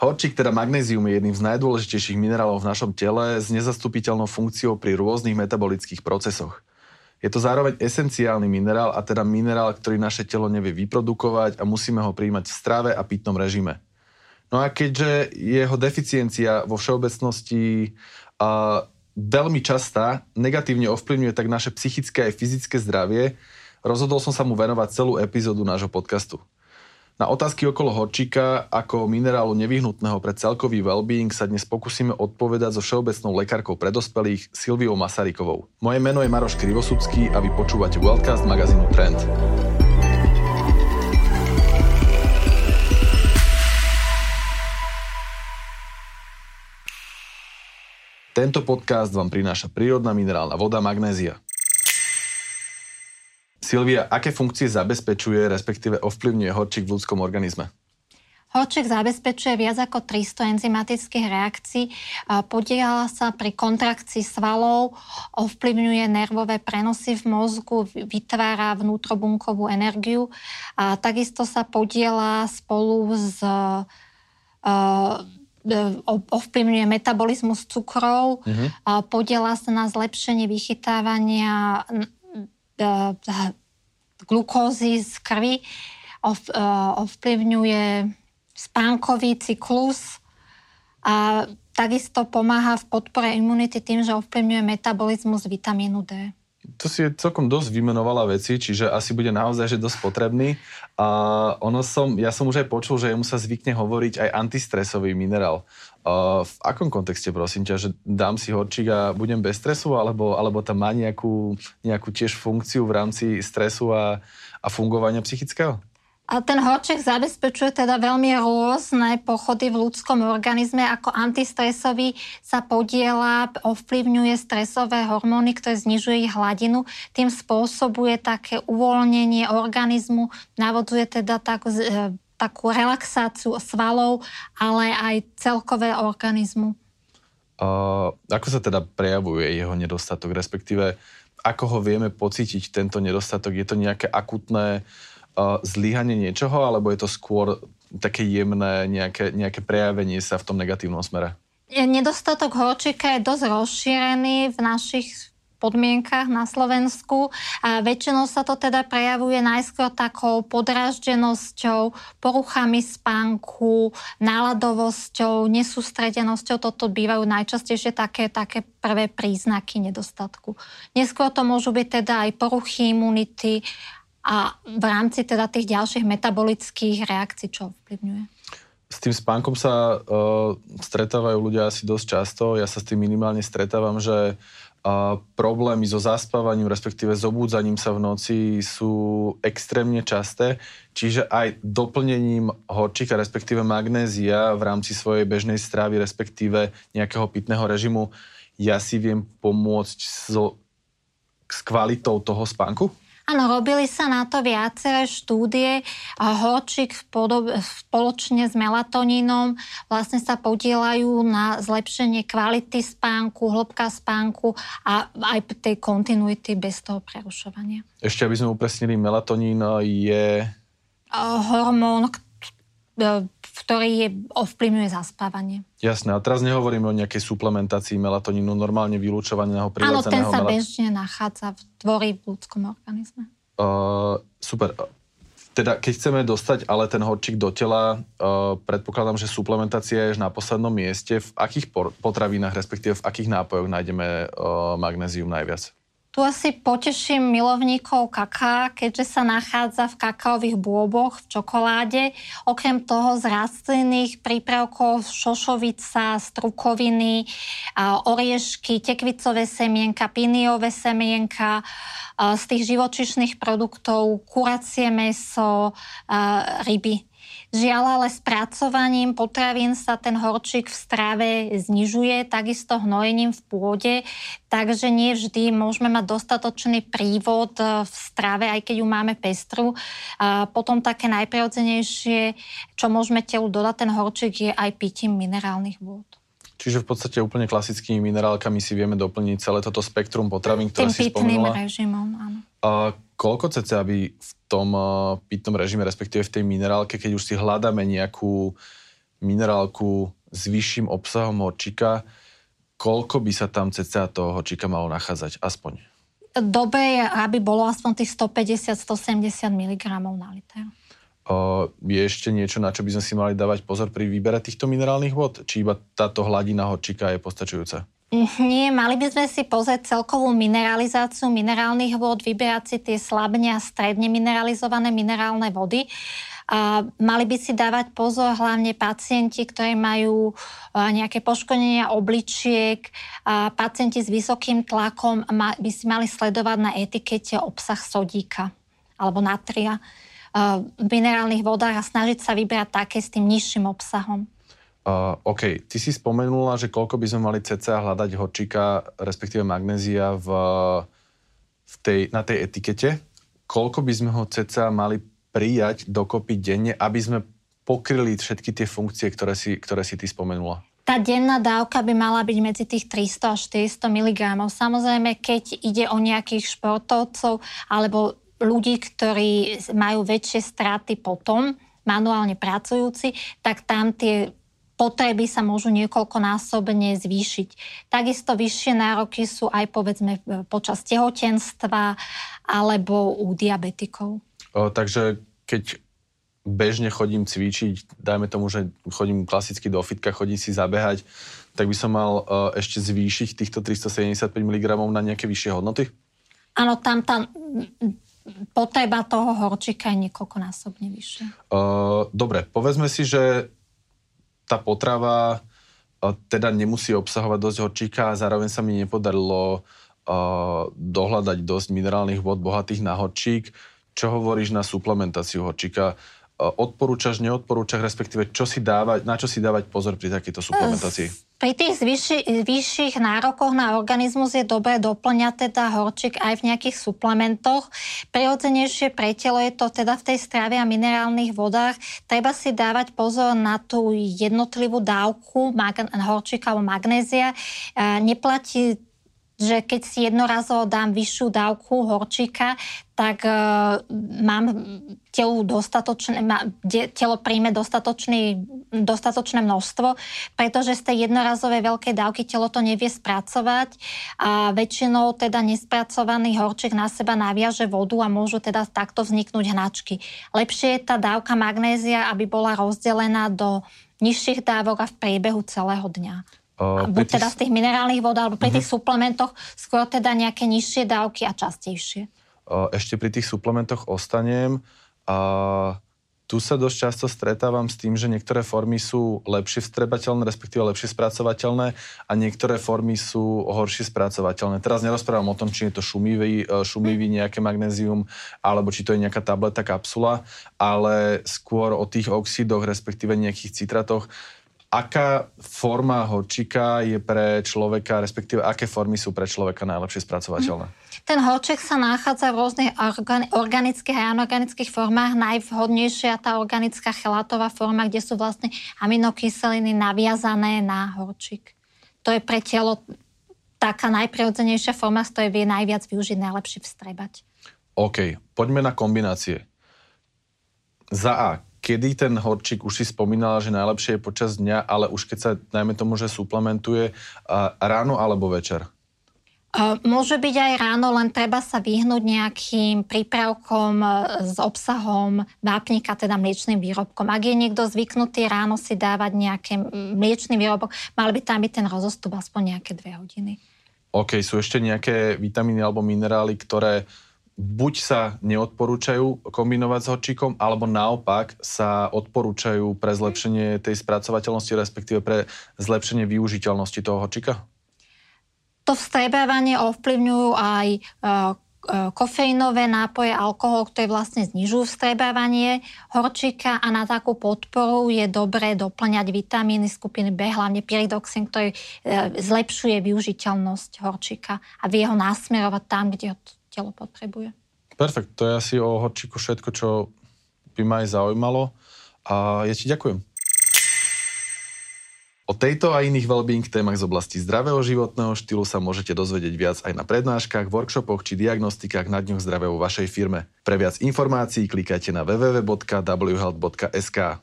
Horčík, teda magnézium, je jedným z najdôležitejších minerálov v našom tele s nezastupiteľnou funkciou pri rôznych metabolických procesoch. Je to zároveň esenciálny minerál, a teda minerál, ktorý naše telo nevie vyprodukovať a musíme ho prijímať v strave a pitnom režime. No a keďže jeho deficiencia vo všeobecnosti veľmi častá, negatívne ovplyvňuje tak naše psychické aj fyzické zdravie, rozhodol som sa mu venovať celú epizódu nášho podcastu. Na otázky okolo horčíka ako minerálu nevyhnutného pre celkový well-being sa dnes pokúsime odpovedať so všeobecnou lekárkou pre dospelých Silviou Masarykovou. Moje meno je Maroš Krivosudský a vy počúvate Worldcast magazínu Trend. Tento podcast vám prináša prírodná minerálna voda Magnézia. Silvia, aké funkcie zabezpečuje, respektíve ovplyvňuje horčík v ľudskom organizme? Horčík zabezpečuje viac ako 300 enzymatických reakcií, podieľa sa pri kontrakcii svalov, ovplyvňuje nervové prenosy v mozgu, vytvára vnútrobunkovú energiu a takisto sa podieľa spolu s ovplyvňuje metabolizmus cukrov, podieľa sa na zlepšenie vychytávania glukózy z krvi, ovplyvňuje spánkový cyklus a takisto pomáha v podpore imunity tým, že ovplyvňuje metabolizmus vitamínu D. To si celkom dosť vymenovala veci, čiže asi bude naozaj že dosť potrebný. A ja som už aj počul, že jemu sa zvykne hovoriť aj antistresový minerál. V akom kontexte, prosím ťa, že dám si horčík a budem bez stresu, alebo tam má nejakú tiež funkciu v rámci stresu a fungovania psychického? A ten horčík zabezpečuje teda veľmi rôzne pochody v ľudskom organizme. Ako antistresový sa podieľa, ovplyvňuje stresové hormóny, ktoré znižuje ich hladinu. Tým spôsobuje také uvoľnenie organizmu, navodzuje teda takú relaxáciu svalov, ale aj celkové organizmu. Ako sa teda prejavuje jeho nedostatok, respektíve ako ho vieme pocítiť, tento nedostatok? Je to nejaké akutné zlyhanie niečoho, alebo je to skôr také jemné, nejaké prejavenie sa v tom negatívnom smere? Nedostatok horčíka je dosť rozšírený v našich podmienkach na Slovensku a väčšinou sa to teda prejavuje najskôr takou podráždenosťou, poruchami spánku, náladovosťou, nesústredenosťou. Toto bývajú najčastejšie také prvé príznaky nedostatku. Neskôr to môžu byť teda aj poruchy imunity a v rámci teda tých ďalších metabolických reakcií, čo ovplyvňuje. S tým spánkom sa stretávajú ľudia asi dosť často. Ja sa s tým minimálne stretávam, že problémy so zaspávaním, respektíve s obúdzaním sa v noci sú extrémne časté. Čiže aj doplnením horčíka, respektíve magnézia v rámci svojej bežnej stravy, respektíve nejakého pitného režimu, ja si viem pomôcť s kvalitou toho spánku? Áno, robili sa na to viaceré štúdie. Horčík spoločne s melatonínom vlastne sa podieľajú na zlepšenie kvality spánku, hĺbka spánku a aj tej kontinuity bez toho prerušovania. Ešte, aby sme upresnili, melatonín je hormón, ktorý ovplyvňuje zaspávanie. Jasné, a teraz nehovoríme o nejakej suplementácii melatonínu, normálne vylúčovaného prirodzeného melatonínu. Áno, ten sa bežne nachádza v tvorí v ľudskom organizme. Super. Teda, keď chceme dostať ale ten horčík do tela, predpokladám, že suplementácia je na poslednom mieste. V akých potravinách, respektíve v akých nápojoch nájdeme magnézium najviac? Tu asi poteším milovníkov kaká, keďže sa nachádza v kakaových bôboch, v čokoláde. Okrem toho z rastlinných prípravkov šošovica, strukoviny, oriešky, tekvicové semienka, piniové semienka, z tých živočíšnych produktov kuracie mäso, ryby. Žiaľ, ale spracovaním potravín sa ten horčík v strave znižuje, takisto hnojením v pôde, takže nie vždy môžeme mať dostatočný prívod v strave, aj keď ju máme pestru. A potom také najprirodzenejšie, čo môžeme telu dodať, ten horčík je aj pitím minerálnych vôd. Čiže v podstate úplne klasickými minerálkami si vieme doplniť celé toto spektrum potravín, ktoré si spomenula. Tým pitným režimom, áno. Koľko cca by v tom pitnom režime, respektíve v tej minerálke, keď už si hľadáme nejakú minerálku s vyšším obsahom horčíka, koľko by sa tam cca toho horčíka malo nachádzať? Aspoň. Dobre je, aby bolo aspoň tých 150-170 mg na liter. Je ešte niečo, na čo by sme si mali dávať pozor pri výbere týchto minerálnych vod? Či iba táto hladina horčíka je postačujúca? Nie, mali by sme si pozrieť celkovú mineralizáciu minerálnych vod, vyberať si tie slabne a stredne mineralizované minerálne vody. A mali by si dávať pozor hlavne pacienti, ktorí majú nejaké poškodenia obličiek, a pacienti s vysokým tlakom by si mali sledovať na etikete obsah sodíka alebo natria v minerálnych vodách a snažiť sa vybrať také s tým nižším obsahom. OK, ty si spomenula, že koľko by sme mali cca hľadať horčíka, respektíve magnézia na tej etikete. Koľko by sme ho cca mali prijať dokopy denne, aby sme pokryli všetky tie funkcie, ktoré si ty spomenula? Tá denná dávka by mala byť medzi tých 300 až 400 mg. Samozrejme, keď ide o nejakých športovcov alebo ľudí, ktorí majú väčšie straty potom, manuálne pracujúci, tak tam tie potreby sa môžu niekoľkonásobne zvýšiť. Takisto vyššie nároky sú aj povedzme počas tehotenstva alebo u diabetikov. Takže keď bežne chodím cvičiť, dajme tomu, že chodím klasicky do fitka, chodím si zabehať, tak by som mal ešte zvýšiť týchto 375 mg na nejaké vyššie hodnoty? Áno, tam tá potreba toho horčíka je niekoľkonásobne vyššia. Dobre, povedzme si, že tá potrava teda nemusí obsahovať dosť horčíka a zároveň sa mi nepodarilo dohľadať dosť minerálnych vôd bohatých na horčík. Čo hovoríš na suplementáciu horčíka? Odporúčaš, neodporúčaš, respektíve na čo si dávať pozor pri takejto suplementácii? Pri tých vyšších nárokoch na organizmus je dobré doplňať teda horčík aj v nejakých suplementoch. Prirodzenejšie pre telo je to teda v tej strave a minerálnych vodách. Treba si dávať pozor na tú jednotlivú dávku horčíka alebo magnézia. Neplatí, že keď si jednorazovo dám vyššiu dávku horčíka, tak telo príjme dostatočné množstvo, pretože z tej jednorazovej veľkej dávky telo to nevie spracovať a väčšinou teda nespracovaný horčík na seba naviaže vodu a môžu teda takto vzniknúť hnačky. Lepšie je tá dávka magnézia, aby bola rozdelená do nižších dávok a v priebehu celého dňa. Buď teda z tých minerálnych vod, alebo pri tých suplementoch skôr teda nejaké nižšie dávky a častejšie. Ešte pri tých suplementoch ostanem. Tu sa dosť často stretávam s tým, že niektoré formy sú lepšie vstrebateľné, respektíve lepšie spracovateľné a niektoré formy sú horšie spracovateľné. Teraz nerozprávam o tom, či je to šumivý nejaké magnézium, alebo či to je nejaká tableta, kapsula, ale skôr o tých oxidoch, respektíve nejakých citratoch. Aká forma horčíka je pre človeka, respektíve aké formy sú pre človeka najlepšie spracovateľné? Ten horčík sa nachádza v rôznych organických a anorganických formách. Najvhodnejšia tá organická chelatová forma, kde sú vlastne aminokyseliny naviazané na horčík. To je pre telo taká najprirodzenejšia forma, z ktorej vie najviac využiť, najlepšie vstrebať. OK, poďme na kombinácie. Za A. Kedy ten horčík, už si spomínala, že najlepšie je počas dňa, ale už keď sa, najmä tomu, že suplementuje ráno alebo večer? Môže byť aj ráno, len treba sa vyhnúť nejakým prípravkom s obsahom vápnika, teda mliečnym výrobkom. Ak je niekto zvyknutý ráno si dávať nejaký mliečný výrobok, mal by tam byť ten rozostup aspoň nejaké 2 hodiny. OK, sú ešte nejaké vitamíny alebo minerály, ktoré buď sa neodporúčajú kombinovať s horčíkom, alebo naopak sa odporúčajú pre zlepšenie tej spracovateľnosti, respektíve pre zlepšenie využiteľnosti toho horčíka? To vstrebávanie ovplyvňujú aj kofeínové nápoje, alkohol, ktoré vlastne znižujú vstrebávanie horčíka a na takú podporu je dobré doplňať vitamíny skupiny B, hlavne pyridoxín, ktorý zlepšuje využiteľnosť horčíka a vie ho nasmerovať tam, kde ho telo potrebuje. Perfekt, to je asi o horčíku všetko, čo by ma aj zaujímalo a ja ti ďakujem. O tejto a iných wellbeing témach z oblasti zdravého životného štýlu sa môžete dozvedieť viac aj na prednáškach, workshopoch či diagnostikách na dňoch zdravia vo vašej firme. Pre viac informácií klikajte na www.whealth.sk.